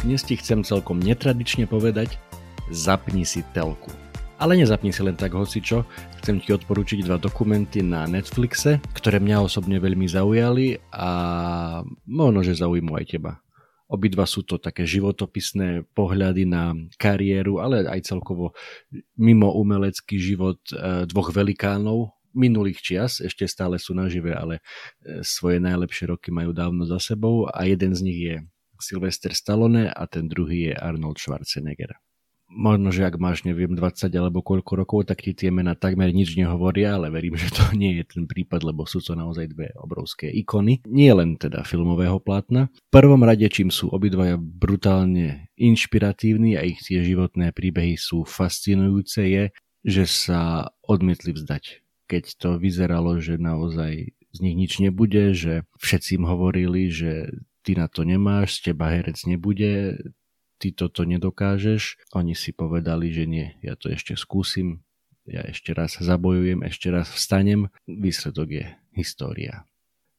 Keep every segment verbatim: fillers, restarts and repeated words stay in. Dnes ti chcem celkom netradične povedať, zapni si telku. Ale nezapni si len tak hocičo, chcem ti odporúčiť dva dokumenty na Netflixe, ktoré mňa osobne veľmi zaujali a možno, že zaujímu aj teba. Obidva sú to také životopisné pohľady na kariéru, ale aj celkovo mimo umelecký život dvoch velikánov minulých čias, ešte stále sú nažive, ale svoje najlepšie roky majú dávno za sebou a jeden z nich je Sylvester Stallone a ten druhý je Arnold Schwarzenegger. Možno, že ak máš, neviem, dvadsať alebo koľko rokov, tak ti tie mená takmer nič nehovoria, ale verím, že to nie je ten prípad, lebo sú to naozaj dve obrovské ikony. Nie len teda filmového plátna. V prvom rade, čím sú obidvaja brutálne inšpiratívni a ich tie životné príbehy sú fascinujúce, je, že sa odmietli vzdať. Keď to vyzeralo, že naozaj z nich nič nebude, že všetci im hovorili, že ty na to nemáš, z teba herec nebude, ty toto nedokážeš. Oni si povedali, že nie, ja to ešte skúsim, ja ešte raz zabojujem, ešte raz vstanem. Výsledok je história.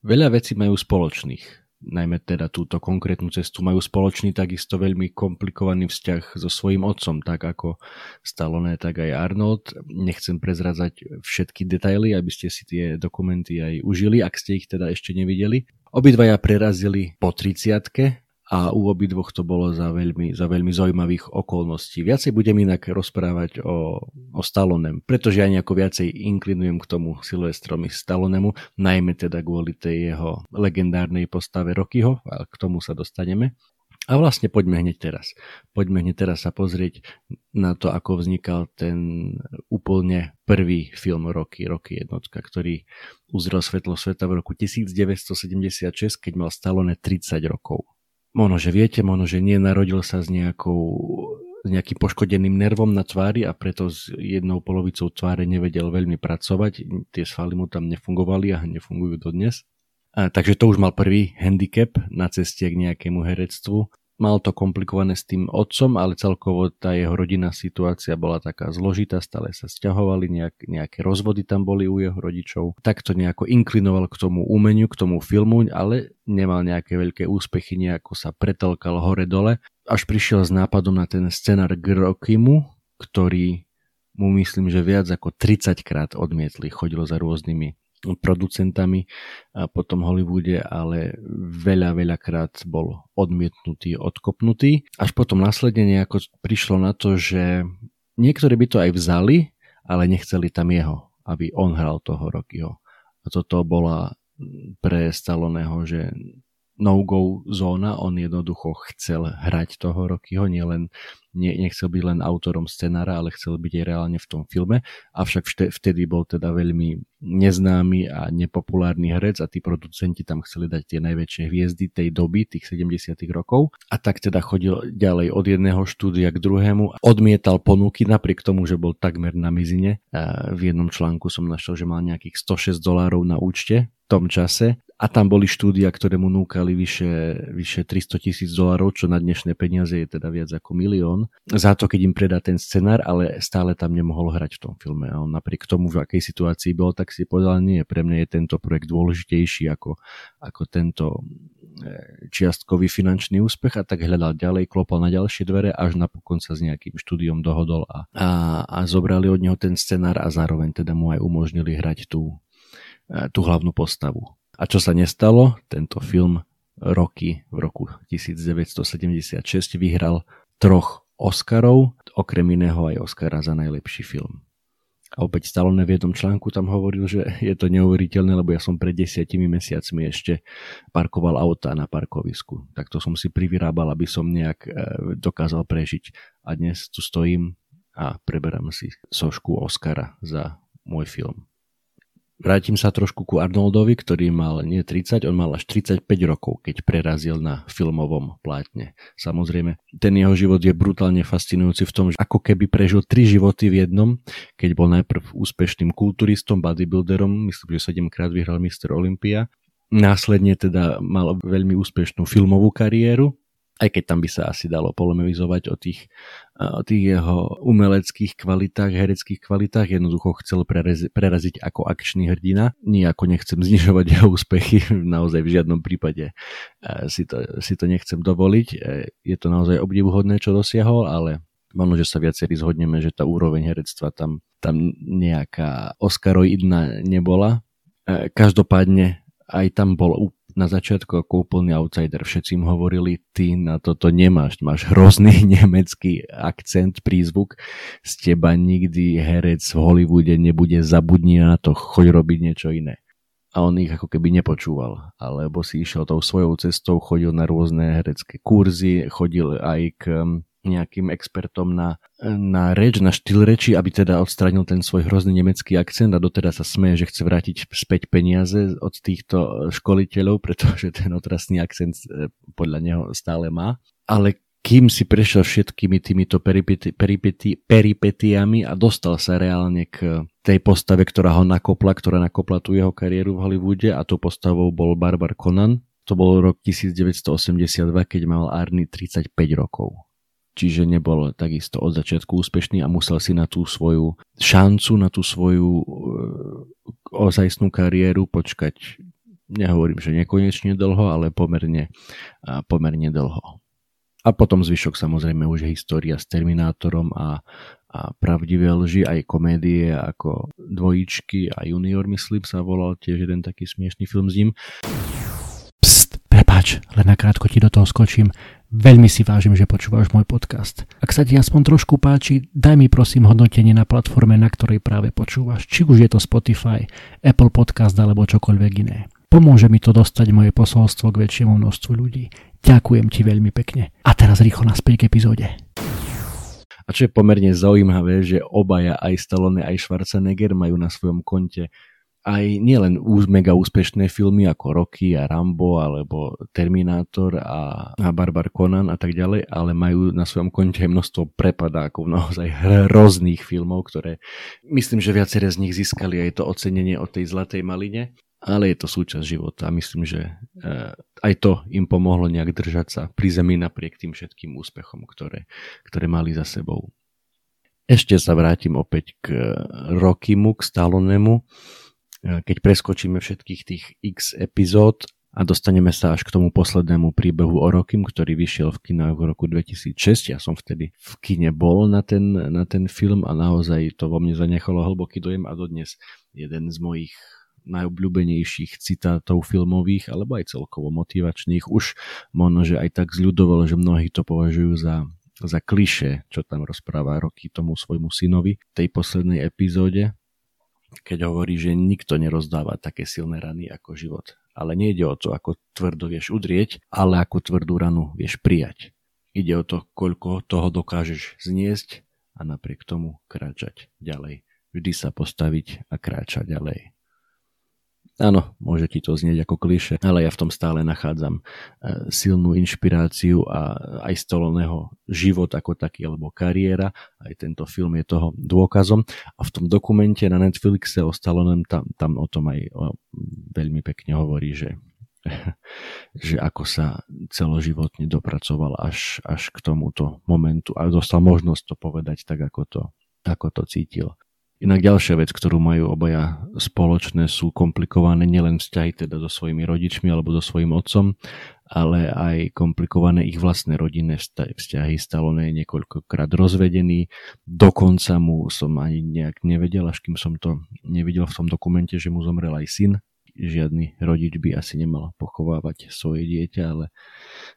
Veľa vecí majú spoločných, najmä teda túto konkrétnu cestu majú spoločný takisto veľmi komplikovaný vzťah so svojím otcom, tak ako Stallone, tak aj Arnold. Nechcem prezradzať všetky detaily, aby ste si tie dokumenty aj užili, ak ste ich teda ešte nevideli. Obidvaja prerazili po tridsiatke a u obidvoch to bolo za veľmi, za veľmi zaujímavých okolností. Viacej budem inak rozprávať o, o Stallonem, pretože ja nejako viacej inklinujem k tomu Sylvestrovi Stallonemu, najmä teda kvôli tej jeho legendárnej postave Rockyho, a k tomu sa dostaneme. A vlastne poďme hneď teraz. Poďme hneď teraz sa pozrieť na to, ako vznikal ten úplne prvý film Rocky, Rocky jednotka, ktorý uzrel svetlo sveta v roku devätnásťstosedemdesiatšesť, keď mal Stallone tridsať rokov. Možno, že viete, možno, že nie, narodil sa s nejakou, s nejakým poškodeným nervom na tvári a preto s jednou polovicou tváre nevedel veľmi pracovať. Tie svaly mu tam nefungovali a nefungujú dodnes. A takže to už mal prvý handicap na ceste k nejakému herectvu. Mal to komplikované s tým otcom, ale celkovo tá jeho rodinná situácia bola taká zložitá, stále sa sťahovali, nejak, nejaké rozvody tam boli u jeho rodičov. Takto nejako inklinoval k tomu umeniu, k tomu filmu, ale nemal nejaké veľké úspechy, nejako sa pretelkal hore-dole. Až prišiel s nápadom na ten scenár k Rockymu, ktorý mu myslím, že viac ako tridsaťkrát odmietli, chodilo za rôznymi producentami a potom v Hollywoode, ale veľa, veľakrát bol odmietnutý, odkopnutý. Až potom následne nejako prišlo na to, že niektorí by to aj vzali, ale nechceli tam jeho, aby on hral toho Rockyho. A toto bola pre Stalloneho, že no-go zóna, on jednoducho chcel hrať toho Rockyho, nielen, nie, nechcel byť len autorom scenára, ale chcel byť aj reálne v tom filme, avšak vtedy bol teda veľmi neznámy a nepopulárny herec a tí producenti tam chceli dať tie najväčšie hviezdy tej doby, tých sedemdesiatych rokov a tak teda chodil ďalej od jedného štúdia k druhému, odmietal ponuky napriek tomu, že bol takmer na mizine. V jednom článku som našiel, že mal nejakých stošesť dolárov na účte v tom čase. A tam boli štúdia, ktoré mu núkali vyše, vyše tristotisíc dolárov, čo na dnešné peniaze je teda viac ako milión. Za to, keď im predá ten scenár, ale stále tam nemohol hrať v tom filme. A on napriek tomu, v akej situácii bol, tak si povedal, nie, pre mňa je tento projekt dôležitejší ako, ako tento čiastkový finančný úspech a tak hľadal ďalej, klopal na ďalšie dvere, až napokon sa s nejakým štúdiom dohodol a, a, a zobrali od neho ten scenár a zároveň teda mu aj umožnili hrať tú tú hlavnú postavu. A čo sa nestalo? Tento film Rocky v roku devätnásťstosedemdesiatšesť vyhral troch Oscarov, okrem iného aj Oscara za najlepší film. A opäť Stallone v jednom článku tam hovoril, že je to neuveriteľné, lebo ja som pred desiatimi mesiacmi ešte parkoval auta na parkovisku. Tak to som si privyrábal, aby som nejak dokázal prežiť. A dnes tu stojím a preberám si sošku Oscara za môj film. Vrátim sa trošku ku Arnoldovi, ktorý mal nie tridsať, on mal až tridsaťpäť rokov, keď prerazil na filmovom plátne. Samozrejme, ten jeho život je brutálne fascinujúci v tom, že ako keby prežil tri životy v jednom, keď bol najprv úspešným kulturistom, bodybuilderom, myslím, že sedemkrát vyhral mister Olympia. Následne teda mal veľmi úspešnú filmovú kariéru, aj keď tam by sa asi dalo polemizovať o tých, o tých jeho umeleckých kvalitách, hereckých kvalitách. Jednoducho chcel prerazi, preraziť ako akčný hrdina. Nijako nechcem znižovať jeho úspechy, naozaj v žiadnom prípade si to, si to nechcem dovoliť. Je to naozaj obdivuhodné, čo dosiahol, ale možno, že sa viacerí zhodneme, že tá úroveň herectva tam, tam nejaká Oscaroidná nebola. Každopádne aj tam bol na začiatku ako úplný outsider, všetci im hovorili, ty na toto nemáš, máš hrozný nemecký akcent, prízvuk, z teba nikdy herec v Hollywoode nebude, zabudni na to, choď robiť niečo iné. A on ich ako keby nepočúval, alebo si išiel tou svojou cestou, chodil na rôzne herecké kurzy, chodil aj k nejakým expertom na, na reč, na štýl reči, aby teda odstránil ten svoj hrozný nemecký akcent a doteda sa smeje, že chce vrátiť späť peniaze od týchto školiteľov, pretože ten otrasný akcent podľa neho stále má. Ale kým si prešiel všetkými týmito peripeti, peripeti, peripetiami a dostal sa reálne k tej postave, ktorá ho nakopla, ktorá nakopla tú jeho kariéru v Hollywoode, a tou postavou bol barbar Conan. To bol rok devätnásťstoosemdesiatdva, keď mal Arnie tridsaťpäť rokov. Čiže nebol takisto od začiatku úspešný a musel si na tú svoju šancu, na tú svoju ozajstnú kariéru počkať, nehovorím, že nekonečne dlho, ale pomerne, pomerne dlho. A potom zvyšok samozrejme už je história s Terminátorom a, a pravdivé lži, aj komédie ako Dvojičky a Junior, myslím, sa volal tiež jeden taký smiešný film s ním. Pst, prepáč, len nakrátko ti do toho skočím. Veľmi si vážim, že počúvaš môj podcast. Ak sa ti aspoň trošku páči, daj mi prosím hodnotenie na platforme, na ktorej práve počúvaš, či už je to Spotify, Apple Podcast alebo čokoľvek iné. Pomôže mi to dostať moje posolstvo k väčšiemu množstvu ľudí. Ďakujem ti veľmi pekne. A teraz rýchlo naspäť k epizóde. A čo je pomerne zaujímavé, že obaja, aj Stallone, aj Schwarzenegger, majú na svojom konte aj nielen mega úspešné filmy ako Rocky a Rambo alebo Terminátor a barbar Conan a tak ďalej, ale majú na svojom konte množstvo prepadákov, naozaj hrozných filmov, ktoré myslím, že viaceré z nich získali aj to ocenenie od tej Zlatej maliny, ale je to súčasť života. Myslím, že aj to im pomohlo nejak držať sa pri zemi napriek tým všetkým úspechom, ktoré, ktoré mali za sebou. Ešte sa vrátim opäť k Rockymu, k Stallonemu. Keď preskočíme všetkých tých x epizód a dostaneme sa až k tomu poslednému príbehu o Rockym, ktorý vyšiel v kinách v roku dvetisícšesť. Ja som vtedy v kine bol na ten, na ten film a naozaj to vo mne zanechalo hlboký dojem a dodnes jeden z mojich najobľúbenejších citátov filmových alebo aj celkovo motivačných. Už možno, že aj tak zľudovalo, že mnohí to považujú za, za klišé, čo tam rozpráva Rocky tomu svojmu synovi v tej poslednej epizóde, keď hovorí, že nikto nerozdáva také silné rany ako život. Ale nejde o to, ako tvrdo vieš udrieť, ale ako tvrdú ranu vieš prijať. Ide o to, koľko toho dokážeš zniesť a napriek tomu kráčať ďalej. Vždy sa postaviť a kráčať ďalej. Áno, môže ti to znieť ako klišé, ale ja v tom stále nachádzam silnú inšpiráciu a aj Stalloneho život ako taký, alebo kariéra, aj tento film je toho dôkazom. A v tom dokumente na Netflixe o Stallonem tam, tam o tom aj o, veľmi pekne hovorí, že, že ako sa celoživotne dopracoval až, až k tomuto momentu a dostal možnosť to povedať tak, ako to, ako to cítil. Inak ďalšia vec, ktorú majú obaja spoločné, sú komplikované nielen vzťahy teda so svojimi rodičmi alebo so svojím otcom, ale aj komplikované ich vlastné rodinné vzťahy. Stallone je niekoľkokrát rozvedený, dokonca mu som ani nejak nevedel, až kým som to nevidel v tom dokumente, že mu zomrel aj syn. Žiadny rodič by asi nemal pochovávať svoje dieťa, ale,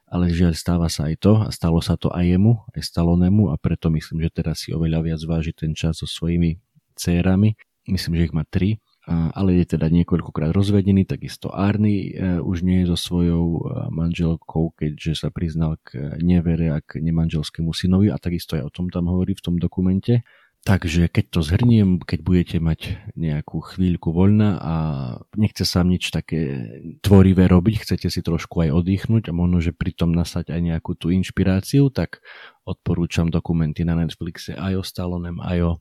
ale žiaľ stáva sa aj to a stalo sa to aj jemu, aj Stallonemu, a preto myslím, že teraz si oveľa viac váži ten čas so svojimi dcérami, myslím, že ich má tri, ale je teda niekoľkokrát rozvedený, takisto Arnie už nie je so svojou manželkou, keďže sa priznal k nevere a k nemanželskému synovi, a takisto aj o tom tam hovorí v tom dokumente. Takže keď to zhrniem, keď budete mať nejakú chvíľku voľna a nechce sa vám nič také tvorivé robiť, chcete si trošku aj oddychnúť a možno, že pritom nasať aj nejakú tú inšpiráciu, tak odporúčam dokumenty na Netflixe aj o Stallonem, aj o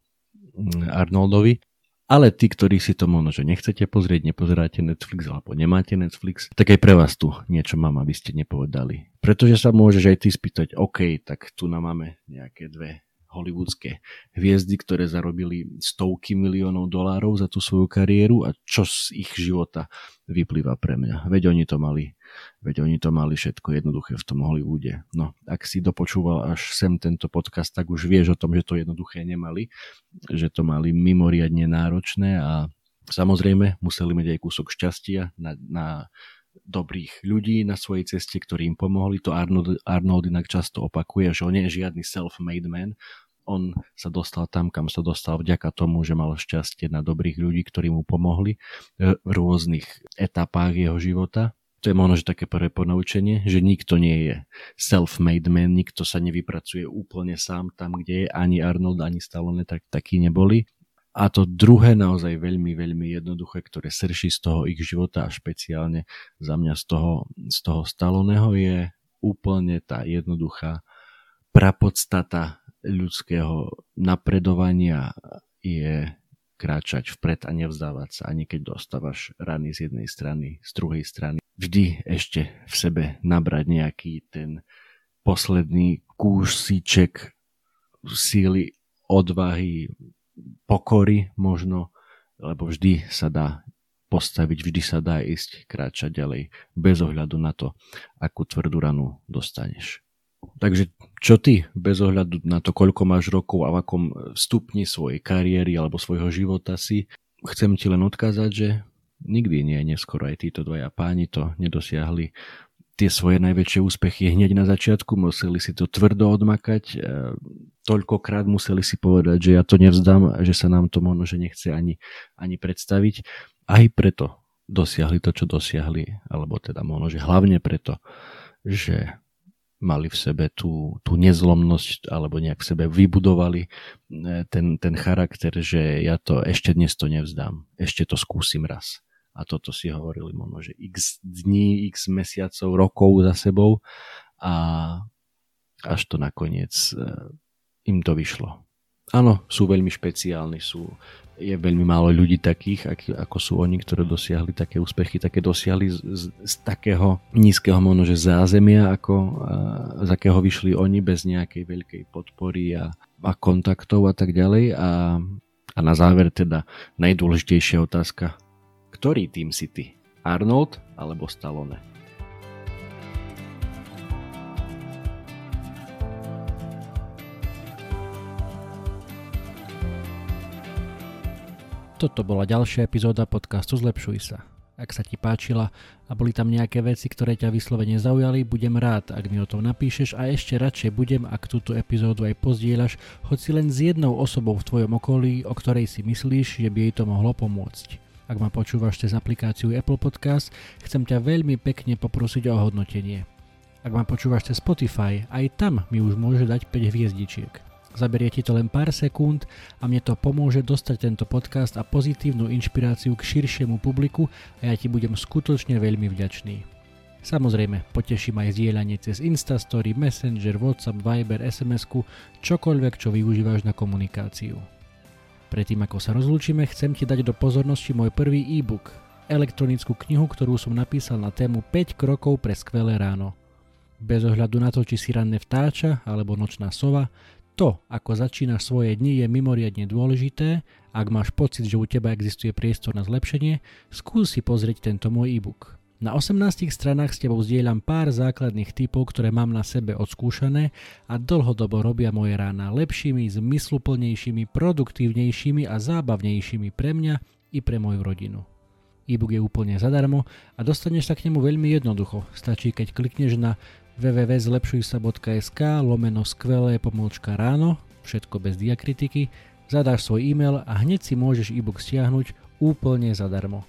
Arnoldovi, ale tí, ktorí si to možno, že nechcete pozrieť, nepozeráte Netflix alebo nemáte Netflix, tak aj pre vás tu niečo mám, aby ste nepovedali. Pretože sa môžeš aj ty spýtať, OK, tak tu nám máme nejaké dve hollywoodské hviezdy, ktoré zarobili stovky miliónov dolárov za tú svoju kariéru, a čo z ich života vyplýva pre mňa. Veď oni to mali, veď oni to mali všetko jednoduché v tom Hollywoode. No, ak si dopočúval až sem tento podcast, tak už vieš o tom, že to jednoduché nemali, že to mali mimoriadne náročné a samozrejme museli mať aj kúsok šťastia na, na dobrých ľudí na svojej ceste, ktorí im pomohli. To Arnold, Arnold inak často opakuje, že on nie je žiadny self-made man. On sa dostal tam, kam sa dostal vďaka tomu, že mal šťastie na dobrých ľudí, ktorí mu pomohli v rôznych etapách jeho života. To je možno, že také prvé ponaučenie, že nikto nie je self-made man, nikto sa nevypracuje úplne sám tam, kde je. Ani Arnold, ani Stallone tak, takí neboli. A to druhé, naozaj veľmi, veľmi jednoduché, ktoré srší z toho ich života a špeciálne za mňa z toho, z toho Stalloneho, je úplne tá jednoduchá prapodstata ľudského napredovania je kráčať vpred a nevzdávať sa, ani keď dostávaš rany z jednej strany, z druhej strany. Vždy ešte v sebe nabrať nejaký ten posledný kúsíček síly, odvahy, pokory možno, lebo vždy sa dá postaviť, vždy sa dá ísť, kráčať ďalej bez ohľadu na to, akú tvrdú ranu dostaneš. Takže čo ty, bez ohľadu na to, koľko máš rokov a v akom stupni svojej kariéry alebo svojho života si, chcem ti len odkázať, že nikdy nie je neskoro. Aj títo dvaja páni to nedosiahli. Tie svoje najväčšie úspechy hneď na začiatku, museli si to tvrdo odmakať, toľkokrát museli si povedať, že ja to nevzdám, že sa nám to možno, že nechce ani, ani predstaviť. Aj preto dosiahli to, čo dosiahli, alebo teda možno, že hlavne preto, že mali v sebe tú, tú nezlomnosť, alebo nejak v sebe vybudovali ten, ten charakter, že ja to ešte dnes to nevzdám, ešte to skúsim raz. A toto si hovorili možno, že x dní, x mesiacov, rokov za sebou, a až to nakoniec im to vyšlo. Áno, sú veľmi špeciálni, sú, je veľmi málo ľudí takých, ako sú oni, ktorí dosiahli také úspechy, také dosiahli z, z, z takého nízkeho možno, že zázemia, ako, z akého vyšli oni, bez nejakej veľkej podpory a, a kontaktov a tak ďalej. A, a na záver teda najdôležitejšia otázka. Ktorý tým si ty? Arnold alebo Stallone? Toto bola ďalšia epizóda podcastu Zlepšuj sa. Ak sa ti páčila a boli tam nejaké veci, ktoré ťa vyslovene zaujali, budem rád, ak mi o tom napíšeš, a ešte radšej budem, ak túto epizódu aj pozdieľaš, hoci len s jednou osobou v tvojom okolí, o ktorej si myslíš, že by jej to mohlo pomôcť. Ak ma počúvaš cez aplikáciu Apple Podcast, chcem ťa veľmi pekne poprosiť o hodnotenie. Ak ma počúvaš cez Spotify, aj tam mi už môže dať päť hviezdičiek. Zaberie ti to len pár sekúnd a mne to pomôže dostať tento podcast a pozitívnu inšpiráciu k širšiemu publiku, a ja ti budem skutočne veľmi vďačný. Samozrejme, poteším aj zdieľanie cez Instastory, Messenger, WhatsApp, Viber, es em esku, čokoľvek, čo využívaš na komunikáciu. Predtým, ako sa rozlúčime, chcem ti dať do pozornosti môj prvý e-book, elektronickú knihu, ktorú som napísal na tému päť krokov pre skvelé ráno. Bez ohľadu na to, či si ranné vtáča alebo nočná sova, To, ako začínaš svoje dni, je mimoriadne dôležité. Ak máš pocit, že u teba existuje priestor na zlepšenie, skús si pozrieť tento môj e-book. Na osemnástich stranách s tebou zdieľam pár základných tipov, ktoré mám na sebe odskúšané a dlhodobo robia moje rána lepšími, zmysluplnejšími, produktívnejšími a zábavnejšími pre mňa i pre moju rodinu. E-book je úplne zadarmo a dostaneš sa k nemu veľmi jednoducho. Stačí, keď klikneš na www bodka zlepšujsa bodka es ká lomeno skvelé pomôčka ráno, všetko bez diakritiky, zadáš svoj e-mail a hneď si môžeš e-book stiahnuť úplne zadarmo.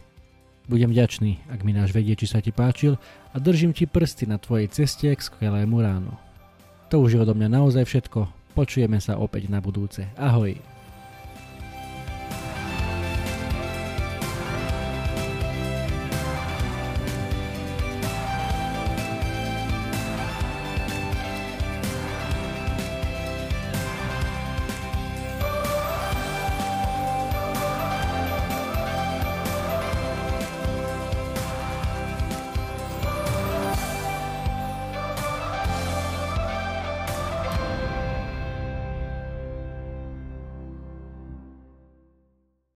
Budem vďačný, ak mi dáš vedieť, či sa ti páčil, a držím ti prsty na tvojej ceste k skvelému ránu. To už je odo mňa naozaj všetko, počujeme sa opäť na budúce. Ahoj!